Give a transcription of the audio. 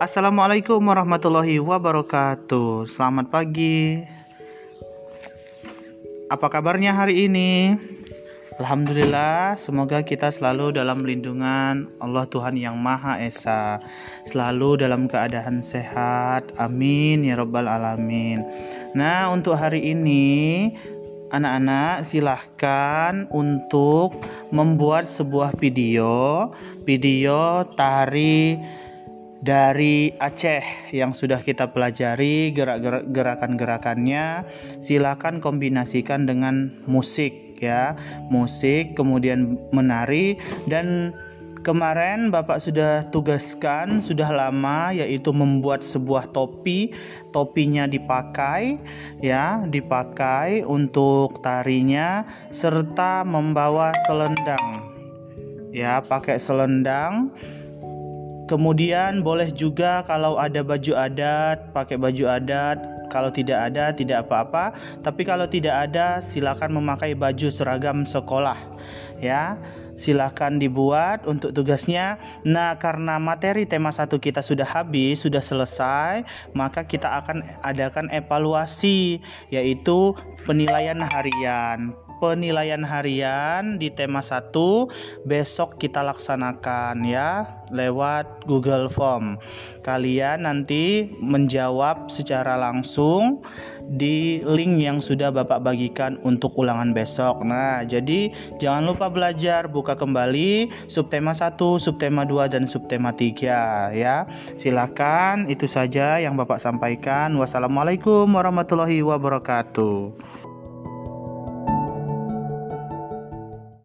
Assalamualaikum warahmatullahi wabarakatuh. Selamat pagi. Apa kabarnya hari ini? Alhamdulillah, semoga kita selalu dalam lindungan Allah Tuhan yang Maha Esa. Selalu dalam keadaan sehat. Amin ya rabbal alamin. Nah, untuk hari ini anak-anak silahkan untuk membuat sebuah video tari dari Aceh yang sudah kita pelajari gerakan-gerakannya. Silakan kombinasikan dengan musik ya, musik kemudian menari. Dan kemarin Bapak sudah tugaskan sudah lama, yaitu membuat sebuah topi. Topinya dipakai ya, dipakai untuk tarinya, serta membawa selendang ya, pakai selendang. Kemudian boleh juga kalau ada baju adat, pakai baju adat. Kalau tidak ada, tidak apa-apa. Tapi kalau tidak ada, silakan memakai baju seragam sekolah. Ya, silakan dibuat untuk tugasnya. Nah, karena materi tema 1 kita sudah habis, sudah selesai, maka kita akan adakan evaluasi, yaitu penilaian harian. Penilaian harian di tema 1 besok kita laksanakan ya, lewat Google Form. Kalian nanti menjawab secara langsung di link yang sudah Bapak bagikan untuk ulangan besok. Nah, jadi jangan lupa belajar, buka kembali subtema 1, subtema 2 dan subtema 3 ya. Silakan, itu saja yang Bapak sampaikan. Wassalamualaikum warahmatullahi wabarakatuh.